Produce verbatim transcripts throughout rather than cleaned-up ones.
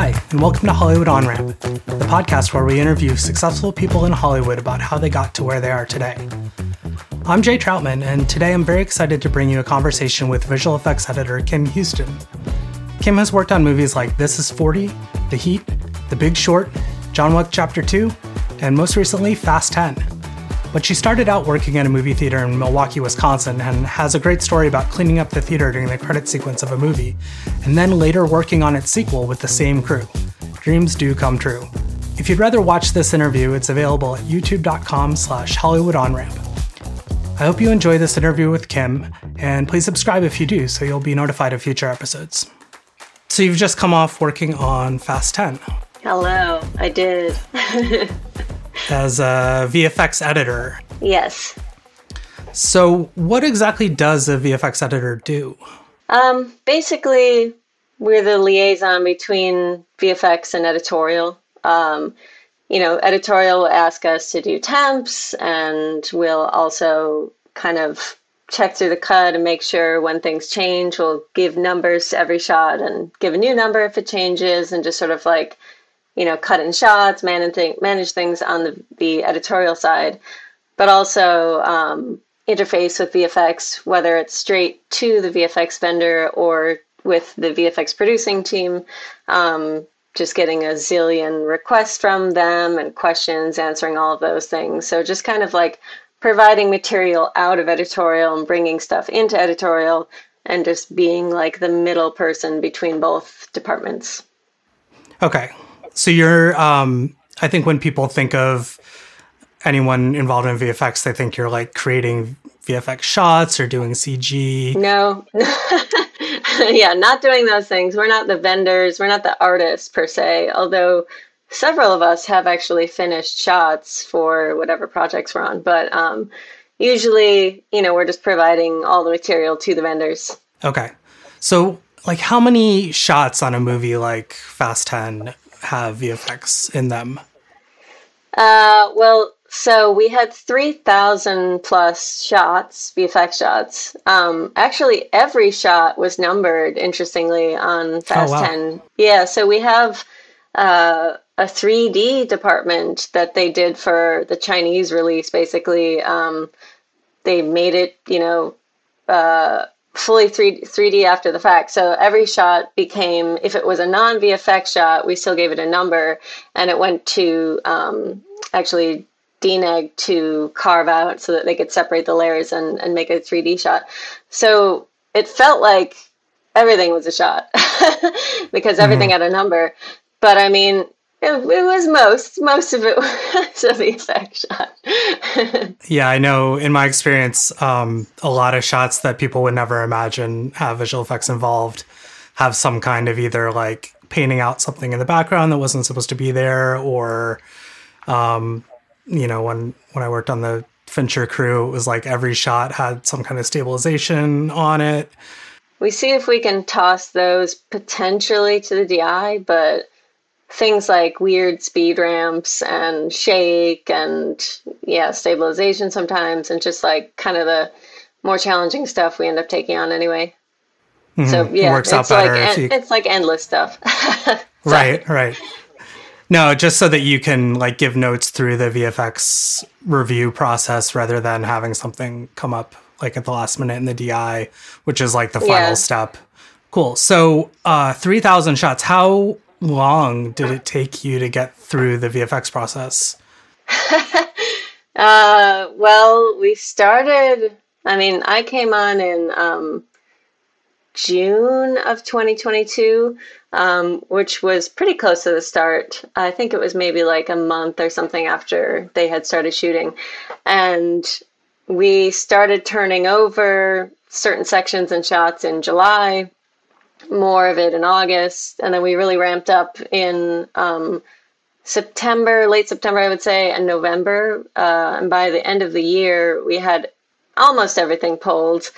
Hi, and welcome to Hollywood Onramp, the podcast where we interview successful people in Hollywood about how they got to where they are today. I'm Jay Troutman, and today I'm very excited to bring you a conversation with Visual Effects Editor Kim Huston. Kim has worked on movies like This Is Forty, The Heat, The Big Short, John Wick: Chapter Two, and most recently, Fast ten. But she started out working at a movie theater in Milwaukee, Wisconsin, and has a great story about cleaning up the theater during the credit sequence of a movie, and then later working on its sequel with the same crew. Dreams do come true. If you'd rather watch this interview, it's available at youtube.com slash Hollywood Onramp. I hope you enjoy this interview with Kim, and please subscribe if you do so you'll be notified of future episodes. So you've just come off working on Fast ten. Hello, I did. As a V F X editor. Yes. So what exactly does a V F X editor do? Um, basically, we're the liaison between V F X and editorial. Um, you know, editorial will ask us to do temps, and we'll also kind of check through the cut and make sure when things change. We'll give numbers to every shot and give a new number if it changes, and just sort of like, you know, cut in shots, manage things on the, the editorial side, but also um, interface with V F X, whether it's straight to the V F X vendor or with the V F X producing team, um, just getting a zillion requests from them and questions, answering all of those things. So just kind of like providing material out of editorial and bringing stuff into editorial and just being like the middle person between both departments. Okay. So you're, um, I think when people think of anyone involved in V F X, they think you're like creating V F X shots or doing C G. No. Yeah, not doing those things. We're not the vendors. We're not the artists per se, although several of us have actually finished shots for whatever projects we're on. But um, usually, you know, we're just providing all the material to the vendors. Okay. So like how many shots on a movie like Fast ten have V F X in them? Uh, well, so we had three thousand plus shots, V F X shots. Um, actually, every shot was numbered, interestingly, on Fast oh, wow. ten. Yeah, so we have uh, a three D department that they did for the Chinese release, basically. Um, they made it, you know, uh, fully three D after the fact. So every shot became, if it was a non-V F X shot, we still gave it a number, and it went to um, actually D neg to carve out so that they could separate the layers and, and make a three D shot. So it felt like everything was a shot because everything mm-hmm. had a number. But I mean, it, it was most, most of it was a V F X shot. Yeah, I know in my experience, um, a lot of shots that people would never imagine have visual effects involved have some kind of either like painting out something in the background that wasn't supposed to be there, or, um, you know, when, when I worked on the Fincher crew, it was like every shot had some kind of stabilization on it. We see if we can toss those potentially to the D I, but things like weird speed ramps and shake and, yeah, stabilization sometimes, and just like kind of the more challenging stuff we end up taking on anyway. Mm-hmm. So, yeah, it works out it's, better like, en- you... it's like endless stuff. Right, right. No, just so that you can like give notes through the V F X review process rather than having something come up like at the last minute in the D I, which is like the final yeah. step. Cool. So uh, three thousand shots. How long did it take you to get through the V F X process? uh, well, we started, I mean, I came on in um, June of twenty twenty-two, um, which was pretty close to the start. I think it was maybe like a month or something after they had started shooting. And we started turning over certain sections and shots in July, more of it in August, and then we really ramped up in um, September, late September, I would say, and November. Uh, and by the end of the year, we had almost everything pulled.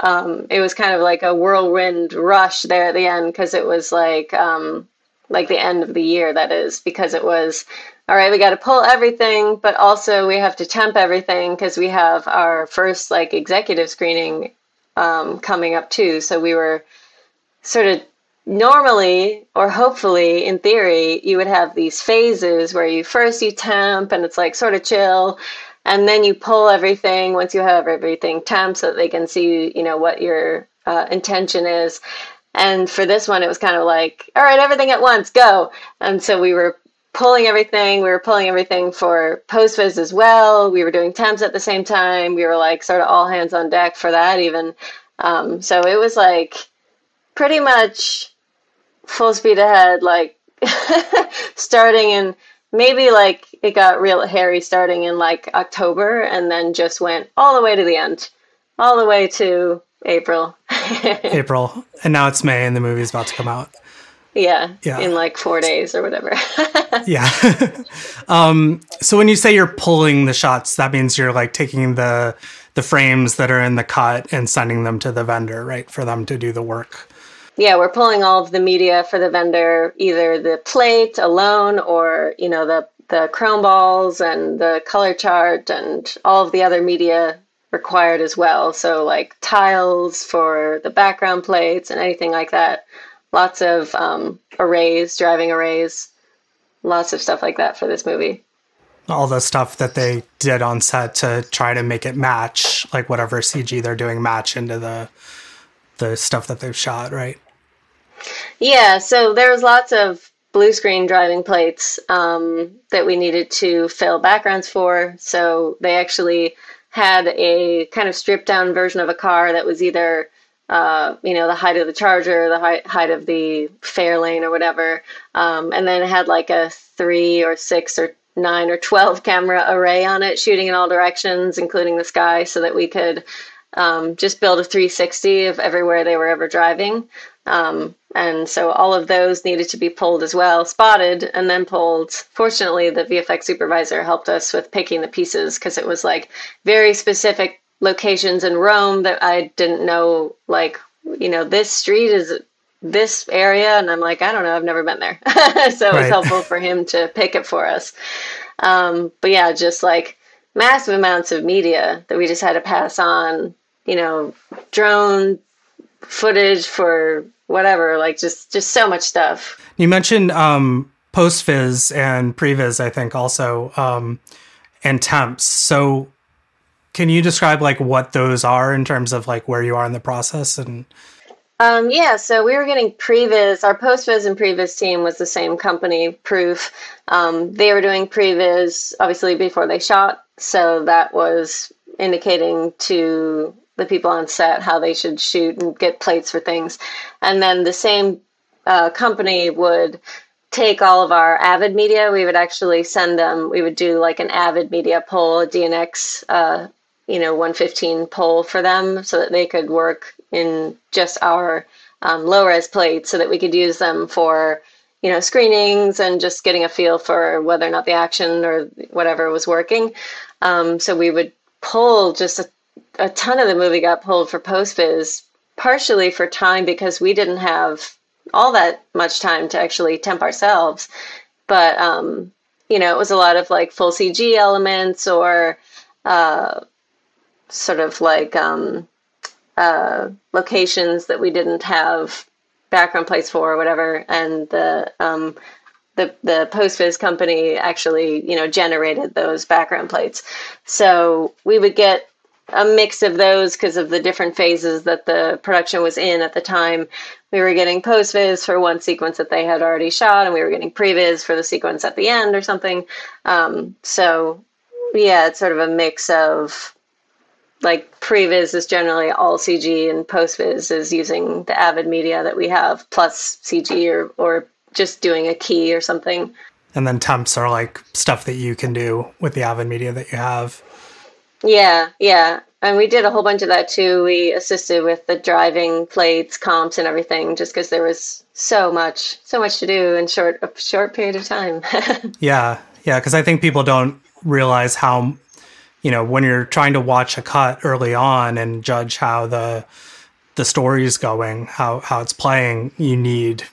Um, it was kind of like a whirlwind rush there at the end, because it was like um, like the end of the year, that is, because it was, all right, we got to pull everything, but also we have to temp everything because we have our first like executive screening um, coming up too. So we were sort of normally, or hopefully in theory, you would have these phases where you first you temp and it's like sort of chill, and then you pull everything once you have everything temp so that they can see, you know, what your uh, intention is. And for this one, it was kind of like, all right, everything at once, go. And so we were pulling everything. We were pulling everything for post-viz as well. We were doing temps at the same time. We were like sort of all hands on deck for that even. Um, so it was like pretty much full speed ahead, like starting in maybe like it got real hairy starting in like October and then just went all the way to the end, all the way to April. April. And now it's May and the movie is about to come out. Yeah, yeah. In like four days or whatever. Yeah. um, so when you say you're pulling the shots, that means you're like taking the the frames that are in the cut and sending them to the vendor, right? For them to do the work. Yeah, we're pulling all of the media for the vendor, either the plate alone or, you know, the, the chrome balls and the color chart and all of the other media required as well. So like tiles for the background plates and anything like that. Lots of um, arrays, driving arrays, lots of stuff like that for this movie. All the stuff that they did on set to try to make it match, like whatever C G they're doing, match into the the stuff that they've shot, right? Yeah, so there was lots of blue screen driving plates um, that we needed to fill backgrounds for. So they actually had a kind of stripped down version of a car that was either Uh, you know, the height of the Charger, the height, height of the Fairlane or whatever. Um, and then it had like a three or six or nine or twelve camera array on it, shooting in all directions, including the sky, so that we could um, just build a three sixty of everywhere they were ever driving. Um, and so all of those needed to be pulled as well, spotted and then pulled. Fortunately, the V F X supervisor helped us with picking the pieces because it was like very specific locations in Rome that I didn't know, like, you know, this street is this area. And I'm like, I don't know, I've never been there. So right. It was helpful for him to pick it for us. Um, but yeah, just like massive amounts of media that we just had to pass on, you know, drone footage for whatever, like just, just so much stuff. You mentioned um, post-viz and pre-viz, I think also, um, and temps. So can you describe like what those are in terms of like where you are in the process? And um, yeah, so we were getting previs. Our post-viz and previs team was the same company, Proof. Um, they were doing previs obviously before they shot, so that was indicating to the people on set how they should shoot and get plates for things. And then the same uh, company would take all of our Avid media. We would actually send them. We would do like an Avid media pull, a D N X. Uh, you know, one fifteen pull for them so that they could work in just our um, low-res plates so that we could use them for, you know, screenings and just getting a feel for whether or not the action or whatever was working. Um, so we would pull just a, a ton of the movie got pulled for post-viz, partially for time because we didn't have all that much time to actually temp ourselves. But, um, you know, it was a lot of like full C G elements or, uh, sort of like um, uh, locations that we didn't have background plates for or whatever. And the um, the, the post-viz company actually, you know, generated those background plates. So we would get a mix of those because of the different phases that the production was in at the time. We were getting post-viz for one sequence that they had already shot, and we were getting pre-viz for the sequence at the end or something. Um, so, yeah, it's sort of a mix of like previs is generally all C G and post-viz is using the Avid media that we have plus C G or, or just doing a key or something. And then temps are like stuff that you can do with the Avid media that you have. Yeah, yeah. And we did a whole bunch of that too. We assisted with the driving plates, comps and everything just because there was so much, so much to do in short, a short period of time. Yeah, yeah. Because I think people don't realize how, you know, when you're trying to watch a cut early on and judge how the the story's going, how how it's playing, you need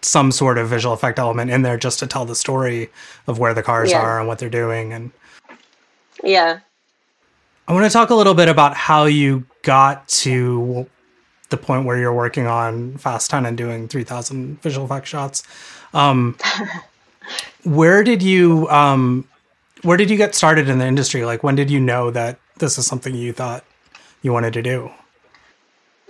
some sort of visual effect element in there just to tell the story of where the cars yeah. are and what they're doing. And yeah, I want to talk a little bit about how you got to the point where you're working on Fast ten and doing three thousand visual effects shots. Um, where did you um, where did you get started in the industry? Like, when did you know that this is something you thought you wanted to do?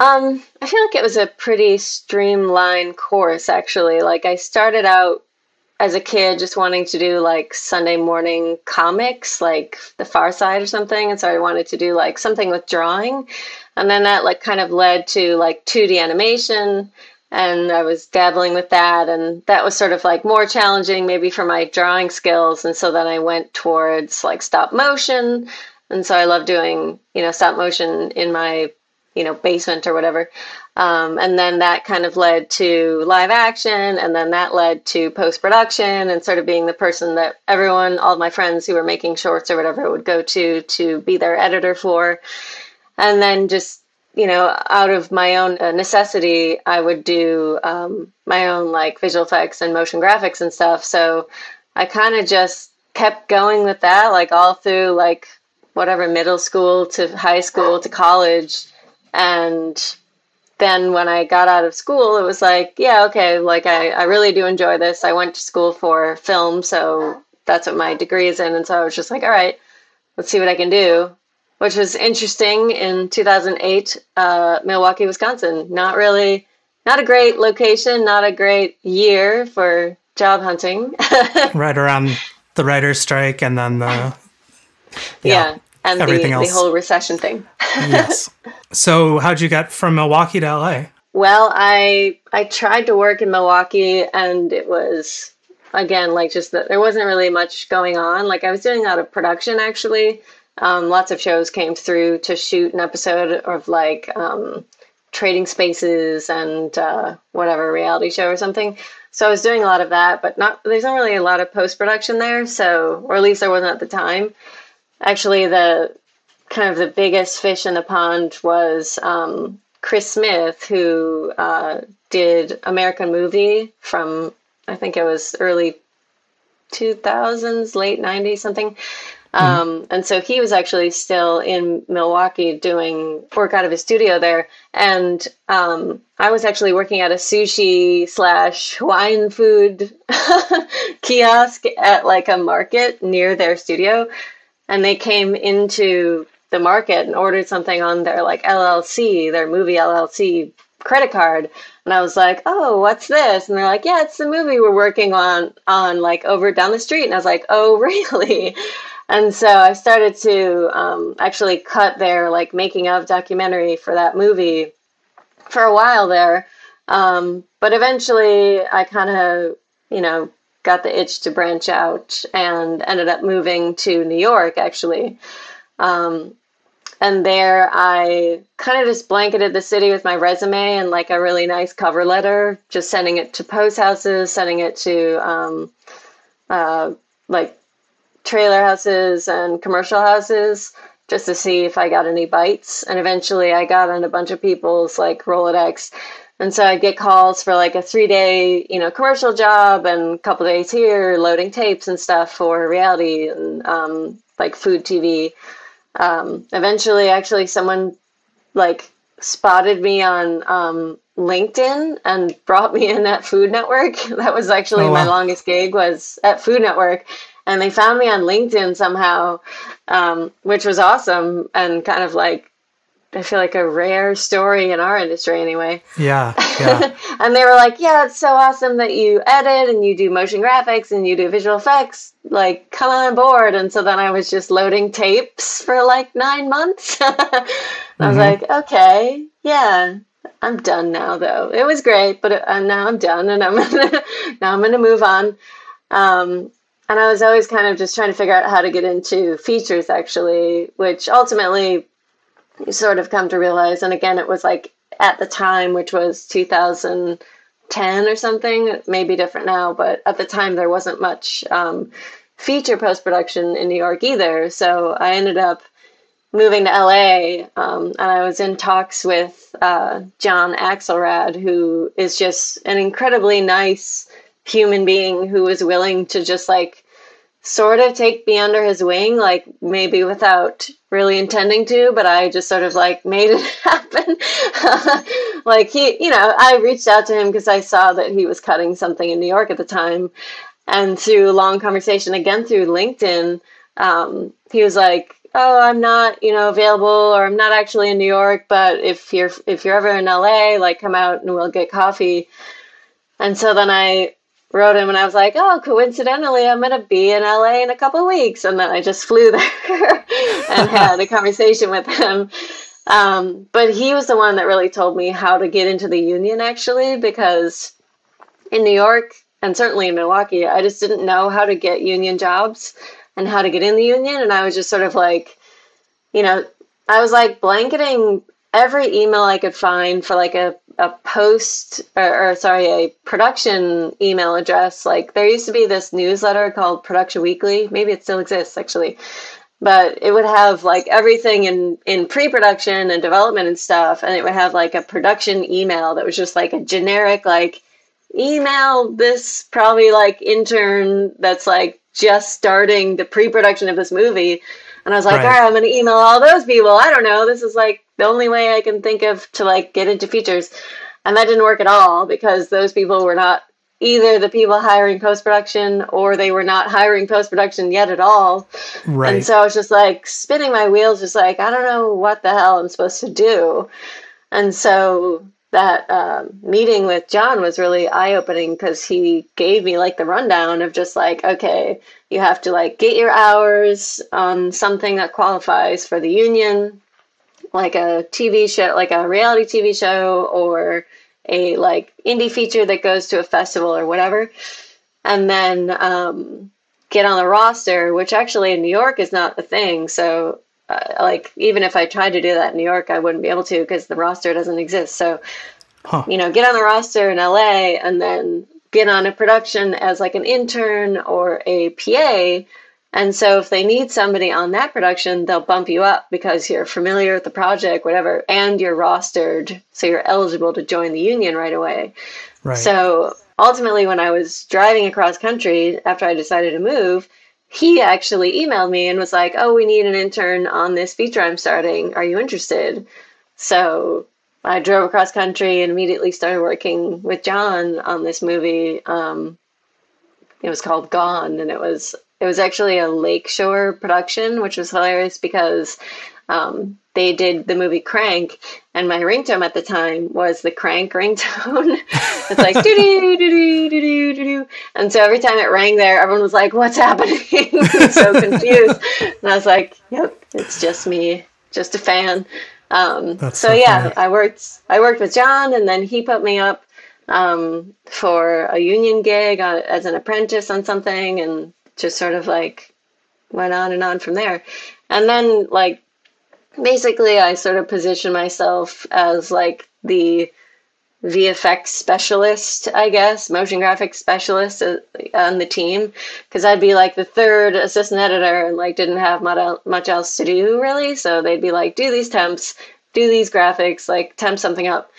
Um, I feel like it was a pretty streamlined course, actually. Like, I started out as a kid just wanting to do, like, Sunday morning comics, like The Far Side or something. And so I wanted to do, like, something with drawing. And then that, like, kind of led to, like, two D animation. And I was dabbling with that. And that was sort of, like, more challenging maybe for my drawing skills. And so then I went towards, like, stop motion. And so I love doing, you know, stop motion in my you know, basement or whatever. Um, and then that kind of led to live action. And then that led to post-production and sort of being the person that everyone, all of my friends who were making shorts or whatever would go to, to be their editor for. And then just, you know, out of my own necessity, I would do um, my own like visual effects and motion graphics and stuff. So I kind of just kept going with that, like all through like whatever middle school to high school to college. And then when I got out of school, it was like, yeah, okay, like I, I really do enjoy this. I went to school for film, so that's what my degree is in. And so I was just like, all right, let's see what I can do, which was interesting in two thousand eight, uh, Milwaukee, Wisconsin. Not really, not a great location, not a great year for job hunting. Right around the writer's strike and then the... Yeah. yeah. And Everything the, else. the whole recession thing. Yes. So how'd you get from Milwaukee to L A? Well, I I tried to work in Milwaukee and it was, again, like just that there wasn't really much going on. Like I was doing a lot of production, actually. Um, lots of shows came through to shoot an episode of like um, Trading Spaces and uh, whatever reality show or something. So I was doing a lot of that, but not there's not really a lot of post-production there. So, or at least there wasn't at the time. Actually, the kind of the biggest fish in the pond was um, Chris Smith, who uh, did American Movie from, I think it was early two thousands, late nineties, something. Mm. Um, and so he was actually still in Milwaukee doing work out of his studio there. And um, I was actually working at a sushi slash Hawaiian food kiosk at like a market near their studio. And they came into the market and ordered something on their like L L C, their movie L L C credit card. And I was like, oh, what's this? And they're like, yeah, it's the movie we're working on, on like over down the street. And I was like, oh, really? And so I started to um, actually cut their like making of documentary for that movie for a while there. Um, but eventually I kind of, you know, got the itch to branch out and ended up moving to New York, actually. Um, and there I kind of just blanketed the city with my resume and like a really nice cover letter, just sending it to post houses, sending it to um, uh, like trailer houses and commercial houses just to see if I got any bites. And eventually I got on a bunch of people's like Rolodex. And so I'd get calls for like a three-day, you know, commercial job and a couple days here, loading tapes and stuff for reality and um, like food T V. Um, eventually, actually, someone like spotted me on um, LinkedIn and brought me in at Food Network. That was actually oh, wow. my longest gig was at Food Network. And they found me on LinkedIn somehow, um, which was awesome and kind of like, I feel like a rare story in our industry anyway. Yeah. yeah. And they were like, yeah, it's so awesome that you edit and you do motion graphics and you do visual effects, like come on board. And so then I was just loading tapes for like nine months. I mm-hmm. was like, okay, yeah, I'm done now though. It was great, but uh, now I'm done and I'm gonna, now I'm going to move on. Um, and I was always kind of just trying to figure out how to get into features actually, which ultimately you sort of come to realize. And again, it was like at the time, which was two thousand ten or something, it may be different now, but at the time there wasn't much um, feature post-production in New York either. So I ended up moving to L A um, and I was in talks with uh, John Axelrad, who is just an incredibly nice human being who was willing to just like sort of take me under his wing, like maybe without really intending to, but I just sort of like made it happen. Like he, you know, I reached out to him because I saw that he was cutting something in New York at the time. And through a long conversation, again, through LinkedIn, um, he was like, oh, I'm not, you know, available, or I'm not actually in New York, but if you're, if you're ever in L A, like come out and we'll get coffee. And so then I wrote him and I was like, oh, coincidentally, I'm going to be in L A in a couple of weeks. And then I just flew there and had a conversation with him. Um, but he was the one that really told me how to get into the union, actually, because in New York and certainly in Milwaukee, I just didn't know how to get union jobs and how to get in the union. And I was just sort of like, you know, I was like blanketing every email I could find for like a, a post or, or sorry, a production email address. Like there used to be this newsletter called Production Weekly. Maybe it still exists actually, but it would have like everything in, in pre-production and development and stuff. And it would have like a production email that was just like a generic, like email this probably like intern that's like just starting the pre-production of this movie. And I was like, right. all right, I'm going to email all those people. I don't know. This is like the only way I can think of to like get into features. And that didn't work at all because those people were not either the people hiring post-production or they were not hiring post-production yet at all. Right. And so I was just like spinning my wheels, just like, I don't know what the hell I'm supposed to do. And so that um, meeting with John was really eye-opening because he gave me like the rundown of just like, okay, you have to like get your hours on something that qualifies for the union, like a T V show, like a reality T V show or a like indie feature that goes to a festival or whatever. And then um, get on the roster, which actually in New York is not a thing. So Uh, like, even if I tried to do that in New York, I wouldn't be able to because the roster doesn't exist. So, huh. you know, get on the roster in L A and then get on a production as like an intern or a P A. And so if they need somebody on that production, they'll bump you up because you're familiar with the project, whatever, and you're rostered. So you're eligible to join the union right away. Right. So ultimately, when I was driving across country after I decided to move, he actually emailed me and was like, oh, we need an intern on this feature I'm starting. Are you interested? So I drove across country and immediately started working with John on this movie. Um, it was called Gone, and it was it was actually a Lakeshore production, which was hilarious because um, they did the movie Crank, and my ringtone at the time was the Crank ringtone. It's like, doo-doo, doo-doo, doo-doo, doo-doo. And so every time it rang there, everyone was like, what's happening? So confused. And I was like, yep, it's just me, just a fan. Um, so, so yeah, I worked, I worked with John, and then he put me up um, for a union gig on, as an apprentice on something, and just sort of like went on and on from there. And then like, basically, I sort of position myself as like the V F X specialist, I guess, motion graphics specialist on the team, because I'd be like the third assistant editor and like didn't have much else to do really. So they'd be like, do these temps, do these graphics, like temp something up.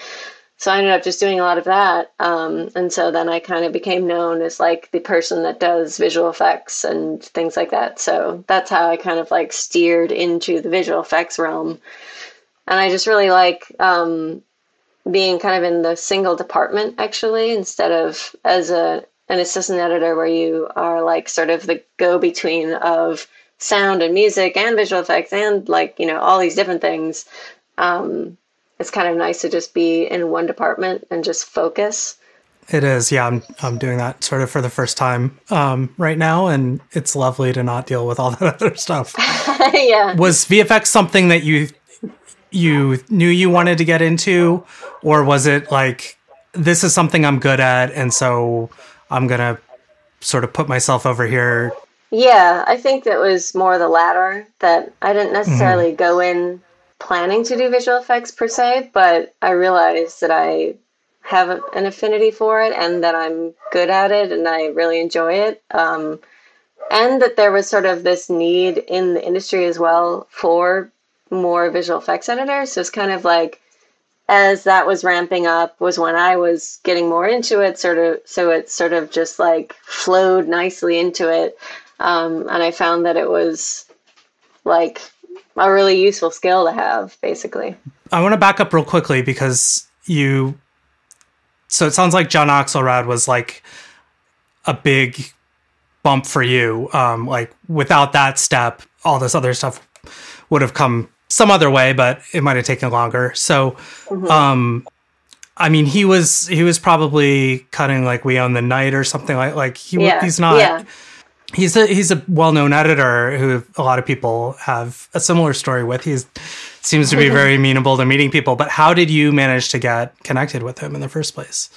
So I ended up just doing a lot of that. Um, and so then I kind of became known as like the person that does visual effects and things like that. So that's how I kind of like steered into the visual effects realm. And I just really like um, being kind of in the single department actually, instead of as a an assistant editor where you are like sort of the go-between of sound and music and visual effects and like, you know, all these different things. Um It's kind of nice to just be in one department and just focus. It is. Yeah, I'm I'm doing that sort of for the first time um, right now. And it's lovely to not deal with all that other stuff. Yeah. Was V F X something that you you knew you wanted to get into? Or was it like, this is something I'm good at, and so I'm going to sort of put myself over here? Yeah, I think that was more the latter, that I didn't necessarily mm-hmm. go in planning to do visual effects per se, but I realized that I have an affinity for it and that I'm good at it and I really enjoy it. Um, and that there was sort of this need in the industry as well for more visual effects editors. So it's kind of like, as that was ramping up was when I was getting more into it, sort of, so it sort of just like flowed nicely into it. Um, and I found that it was like a really useful skill to have, basically. I want to back up real quickly because you, so it sounds like John Axelrad was like a big bump for you. Um, like without that step, all this other stuff would have come some other way, but it might have taken longer. So, mm-hmm. um, I mean, he was he was probably cutting like We Own the Night or something like like he yeah. he's not. Yeah. He's a he's a well-known editor who a lot of people have a similar story with. He seems to be very amenable to meeting people. But how did you manage to get connected with him in the first place?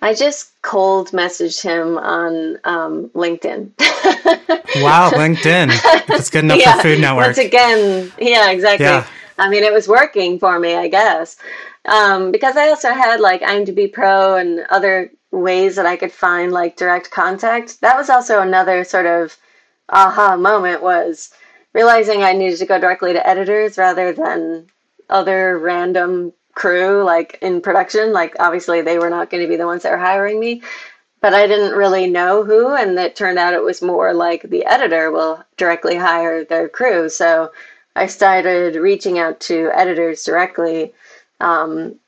I just cold messaged him on um, LinkedIn. Wow, LinkedIn. It's good enough yeah, for Food Network. Once again, yeah, exactly. Yeah. I mean, it was working for me, I guess. Um, because I also had like IMDb Pro and other ways that I could find like direct contact. That was also another sort of aha moment, was realizing I needed to go directly to editors rather than other random crew like in production. Like obviously they were not going to be the ones that were hiring me, but I didn't really know who, and it turned out it was more like the editor will directly hire their crew. So I started reaching out to editors directly. Um,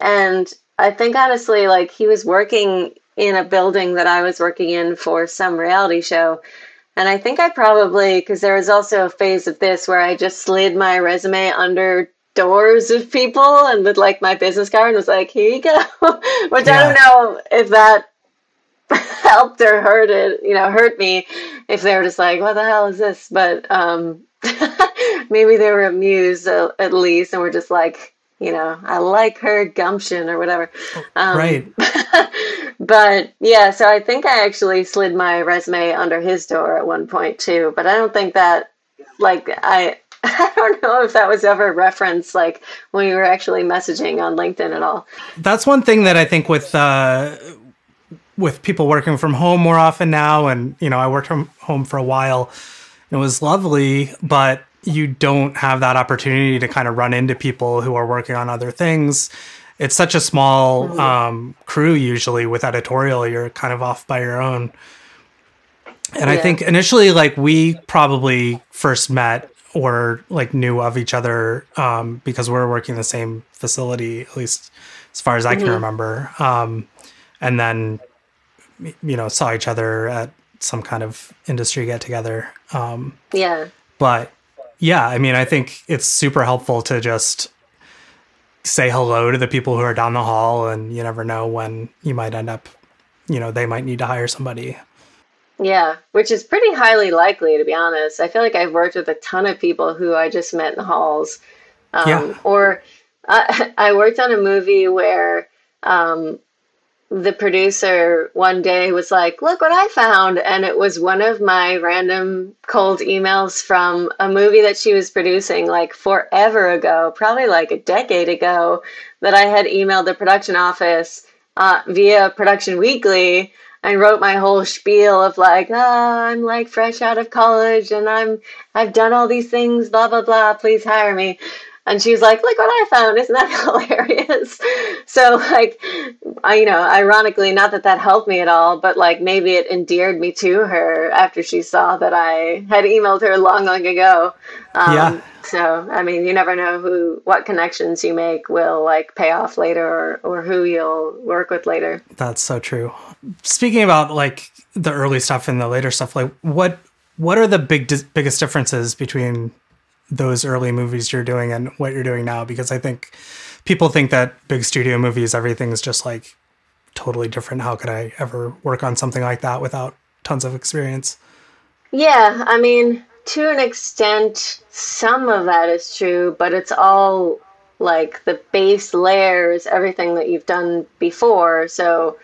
and I think honestly, like he was working in a building that I was working in for some reality show. And I think I probably, cause there was also a phase of this where I just slid my resume under doors of people and with like my business card and was like, here you go, which yeah. I don't know if that helped or hurted, you know, hurt me, if they were just like, what the hell is this? But, um, maybe they were amused uh, at least. And were just like, you know, I like her gumption or whatever. Um, right. But yeah, so I think I actually slid my resume under his door at one point too, but I don't think that like, I, I don't know if that was ever referenced, like when we were actually messaging on LinkedIn at all. That's one thing that I think with, uh, with people working from home more often now. And, you know, I worked from home for a while and it was lovely, but you don't have that opportunity to kind of run into people who are working on other things. It's such a small um, crew usually with editorial, you're kind of off by your own. And yeah. I think initially, like we probably first met or like knew of each other um, because we were working in the same facility, at least as far as I mm-hmm. can remember. Um, and then, you know, saw each other at some kind of industry get together. Um, yeah. But yeah, I mean, I think it's super helpful to just say hello to the people who are down the hall, and you never know when you might end up, you know, they might need to hire somebody. Yeah, which is pretty highly likely, to be honest. I feel like I've worked with a ton of people who I just met in the halls. Um, yeah. Or I, I worked on a movie where um, the producer one day was like, look what I found. And it was one of my random cold emails from a movie that she was producing like forever ago, probably like a decade ago, that I had emailed the production office uh, via Production Weekly and wrote my whole spiel of like, oh, I'm like fresh out of college and I'm, I've done all these things, blah, blah, blah, please hire me. And she was like, look what I found. Isn't that hilarious? So like, I, you know, ironically, not that that helped me at all, but like maybe it endeared me to her after she saw that I had emailed her long, long ago. Um, yeah. So, I mean, you never know who, what connections you make will like pay off later or, or who you'll work with later. That's so true. Speaking about like the early stuff and the later stuff, like what, what are the big, biggest differences between those early movies you're doing and what you're doing now? Because I think people think that big studio movies, everything is just like totally different. How could I ever work on something like that without tons of experience? Yeah. I mean, to an extent, some of that is true, but it's all like the base layer is everything that you've done before. So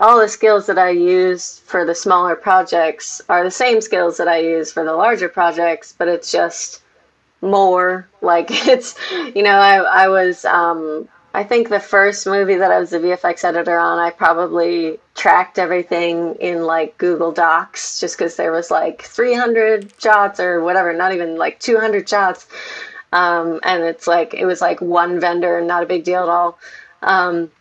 all the skills that I use for the smaller projects are the same skills that I use for the larger projects, but it's just more like it's, you know, I, I was, um, I think the first movie that I was the V F X editor on, I probably tracked everything in like Google Docs just because there was like three hundred shots or whatever, not even like two hundred shots. Um, and it's like, it was like one vendor and not a big deal at all. Um,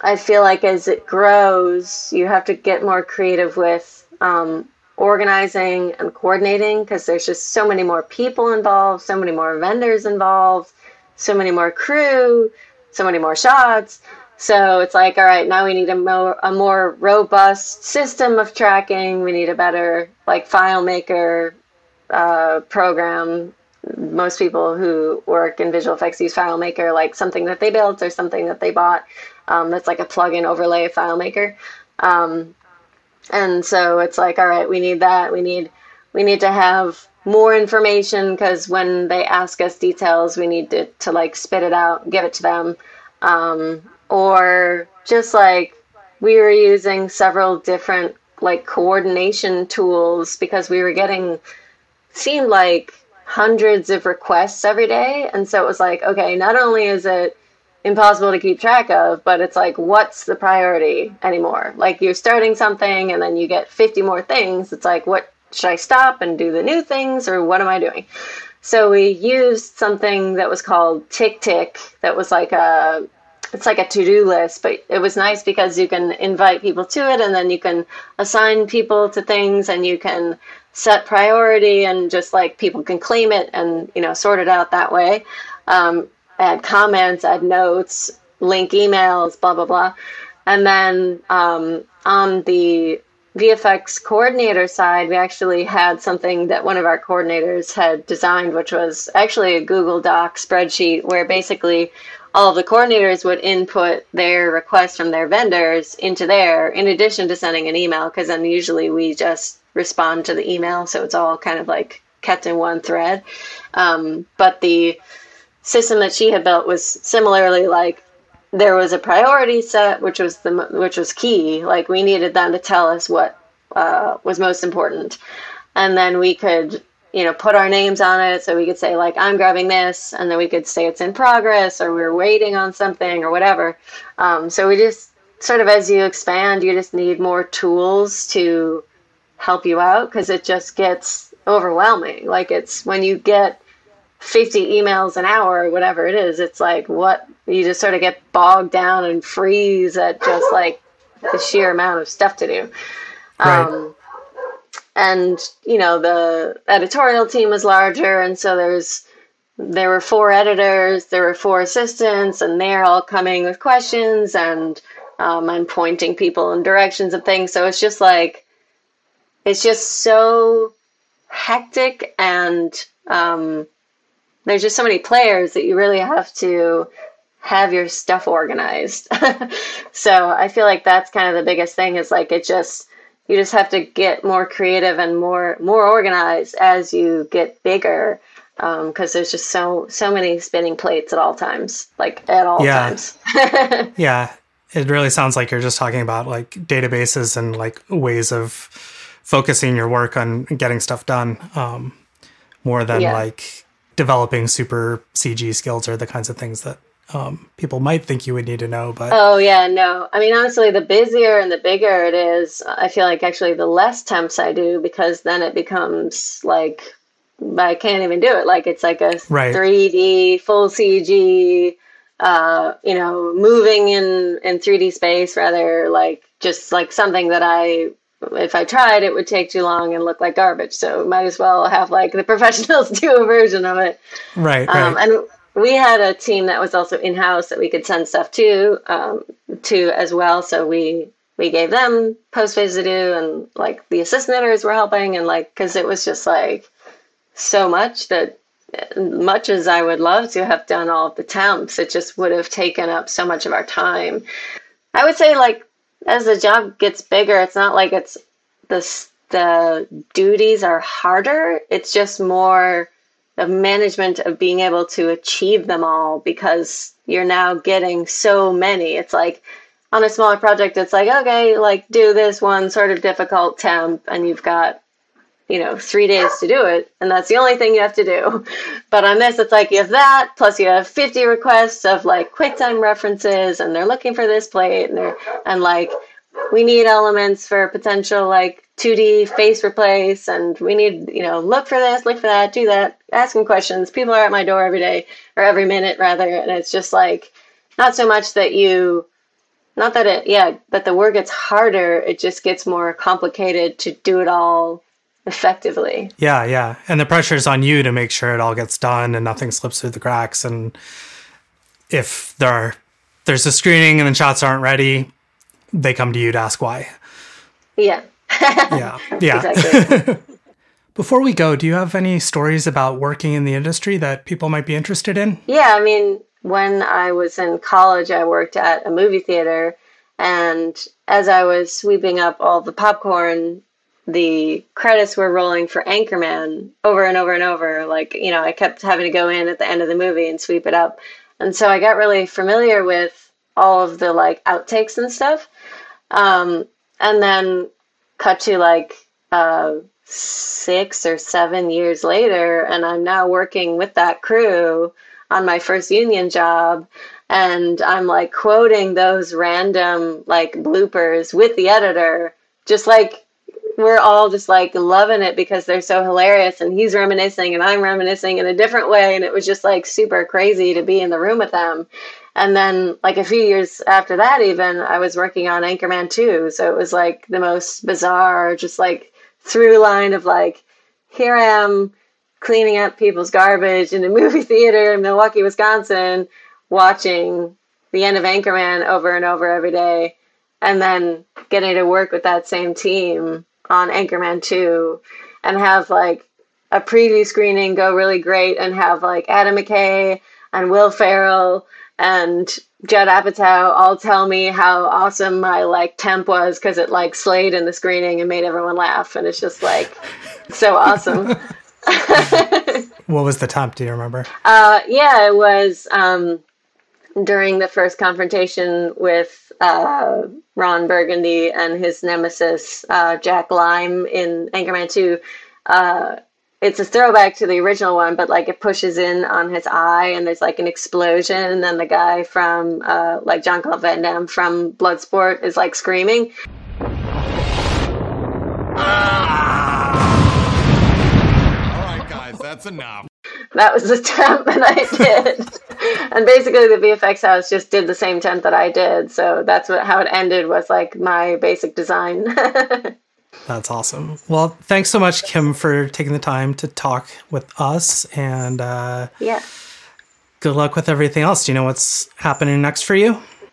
I feel like as it grows, you have to get more creative with, um, organizing and coordinating, because there's just so many more people involved, so many more vendors involved, so many more crew, so many more shots. So it's like, all right, now we need a more, a more robust system of tracking. We need a better like FileMaker uh, program. Most people who work in visual effects use FileMaker, like something that they built or something that they bought. Um, that's like a plug-in overlay of FileMaker. Um, and so it's like, all right, we need that. We need we need to have more information, because when they ask us details, we need to, to like spit it out, give it to them. Um, or just like we were using several different like coordination tools, because we were getting seemed like hundreds of requests every day. And so it was like, okay, not only is it impossible to keep track of, but it's like, what's the priority anymore? Like you're starting something and then you get fifty more things. It's like, what should I stop and do the new things, or what am I doing? So we used something that was called Tick Tick. That was like a, it's like a to-do list, but it was nice because you can invite people to it, and then you can assign people to things, and you can set priority, and just like people can claim it and, you know, sort it out that way. Um, add comments, add notes, link emails, blah, blah, blah. And then um, on the V F X coordinator side, we actually had something that one of our coordinators had designed, which was actually a Google Doc spreadsheet where basically all of the coordinators would input their requests from their vendors into there, in addition to sending an email, because then usually we just respond to the email. So it's all kind of like kept in one thread. Um, but the system that she had built was similarly like, there was a priority set, which was the which was key. Like we needed them to tell us what uh, was most important, and then we could, you know, put our names on it. So we could say like, I'm grabbing this, and then we could say it's in progress, or we're waiting on something, or whatever. Um, so we just sort of, as you expand, you just need more tools to help you out, because it just gets overwhelming. Like it's when you get fifty emails an hour or whatever it is, it's like, what, you just sort of get bogged down and freeze at just like the sheer amount of stuff to do. Right. Um, and you know, the editorial team was larger. And so there's, there were four editors, there were four assistants, and they're all coming with questions, and um, I'm pointing people in directions of things. So it's just like, it's just so hectic, and um, there's just so many players that you really have to have your stuff organized. So I feel like that's kind of the biggest thing, is like, it just, you just have to get more creative and more, more organized as you get bigger. Um, 'cause there's just so, so many spinning plates at all times, like at all yeah. times. Yeah. It really sounds like you're just talking about like databases and like ways of focusing your work on getting stuff done. Um, more than yeah. like, developing super C G skills are the kinds of things that um, people might think you would need to know. But oh yeah, no. I mean, honestly, the busier and the bigger it is, I feel like actually the less temps I do, because then it becomes like, I can't even do it. Like it's like a right. three D, full C G, uh, you know, moving in, in three D space rather, like just like something that I, if I tried, it would take too long and look like garbage. So might as well have like the professionals do a version of it. Right. Um, right. And we had a team that was also in-house that we could send stuff to, um, to as well. So we, we gave them post-phase to do, and like the assistant editors were helping, and like, 'cause it was just like so much that much as I would love to have done all of the temps, it just would have taken up so much of our time. I would say like, as the job gets bigger, it's not like it's the the duties are harder. It's just more the management of being able to achieve them all, because you're now getting so many. It's like on a smaller project, it's like, okay, like do this one sort of difficult temp, and you've got, you know, three days to do it, and that's the only thing you have to do. But on this, it's like you have that, plus you have fifty requests of like QuickTime references, and they're looking for this plate, and they're, and like we need elements for potential like two D face replace, and we need, you know, look for this, look for that, do that, ask them questions. People are at my door every day, or every minute rather, and it's just like not so much that you, not that it, yeah, but the work gets harder, it just gets more complicated to do it all effectively. Yeah, yeah. And the pressure's on you to make sure it all gets done and nothing slips through the cracks. And if there are, there's a screening and the shots aren't ready, they come to you to ask why. Yeah. yeah. Yeah. Exactly. Before we go, do you have any stories about working in the industry that people might be interested in? Yeah, I mean, when I was in college, I worked at a movie theater, and as I was sweeping up all the popcorn, the credits were rolling for Anchorman over and over and over. Like, you know, I kept having to go in at the end of the movie and sweep it up. And so I got really familiar with all of the like outtakes and stuff. Um, and then cut to like uh, six or seven years later, and I'm now working with that crew on my first union job, and I'm like quoting those random like bloopers with the editor, just like we're all just like loving it because they're so hilarious, and he's reminiscing and I'm reminiscing in a different way. And it was just like super crazy to be in the room with them. And then like a few years after that, even I was working on Anchorman two. So it was like the most bizarre, just like through line of like, here I am cleaning up people's garbage in a movie theater in Milwaukee, Wisconsin, watching the end of Anchorman over and over every day. And then getting to work with that same team on Anchorman two and have like a preview screening go really great and have like Adam McKay and Will Ferrell and Judd Apatow all tell me how awesome my like temp was because it like slayed in the screening and made everyone laugh. And it's just like so awesome. What was the temp? Do you remember? Uh, yeah, it was um, during the first confrontation with uh, Ron Burgundy and his nemesis, uh, Jack Lime in Anchorman two. Uh, it's a throwback to the original one, but like it pushes in on his eye and there's like an explosion. And then the guy from uh, like Jean-Claude Van Damme from Bloodsport is like screaming. Ah! All right, guys, that's enough. That was the temp that I did. And basically the V F X house just did the same temp that I did. So that's what how it ended, was like my basic design. That's awesome. Well, thanks so much, Kim, for taking the time to talk with us. And uh, yeah, good luck with everything else. Do you know what's happening next for you?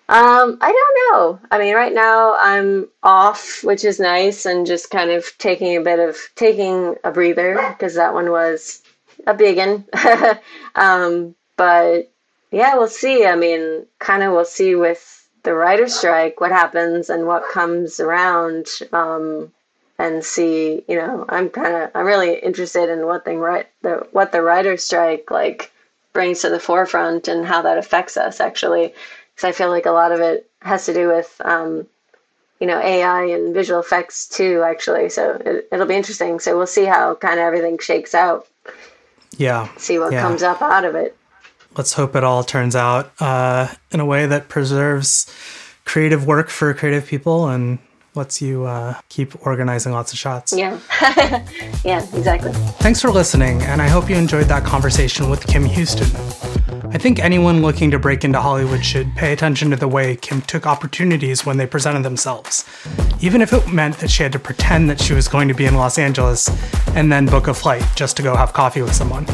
Um, I don't know. I mean, right now I'm off, which is nice, and just kind of taking a bit of taking a breather because that one was a big one. um, but yeah, we'll see. I mean, kind of we'll see with the writer's strike what happens and what comes around, um, and see, you know, I'm kind of, I'm really interested in what thing, right, the, what the writer's strike like brings to the forefront and how that affects us actually. Cause I feel like a lot of it has to do with, um, you know, A I and visual effects too, actually. So it, it'll be interesting. So we'll see how kind of everything shakes out. Yeah. See what yeah. comes up out of it. Let's hope it all turns out uh, in a way that preserves creative work for creative people and lets you uh, keep organizing lots of shots. Yeah. Yeah, exactly. Thanks for listening, and I hope you enjoyed that conversation with Kim Huston. I think anyone looking to break into Hollywood should pay attention to the way Kim took opportunities when they presented themselves, even if it meant that she had to pretend that she was going to be in Los Angeles and then book a flight just to go have coffee with someone.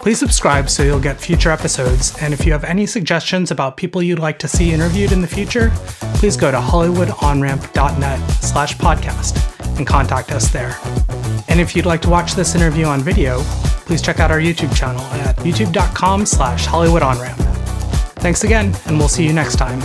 Please subscribe so you'll get future episodes, and if you have any suggestions about people you'd like to see interviewed in the future, please go to hollywood onramp dot net slash podcast and contact us there. And if you'd like to watch this interview on video, please check out our YouTube channel at youtube dot com slash Hollywood Onramp. Thanks again, and we'll see you next time.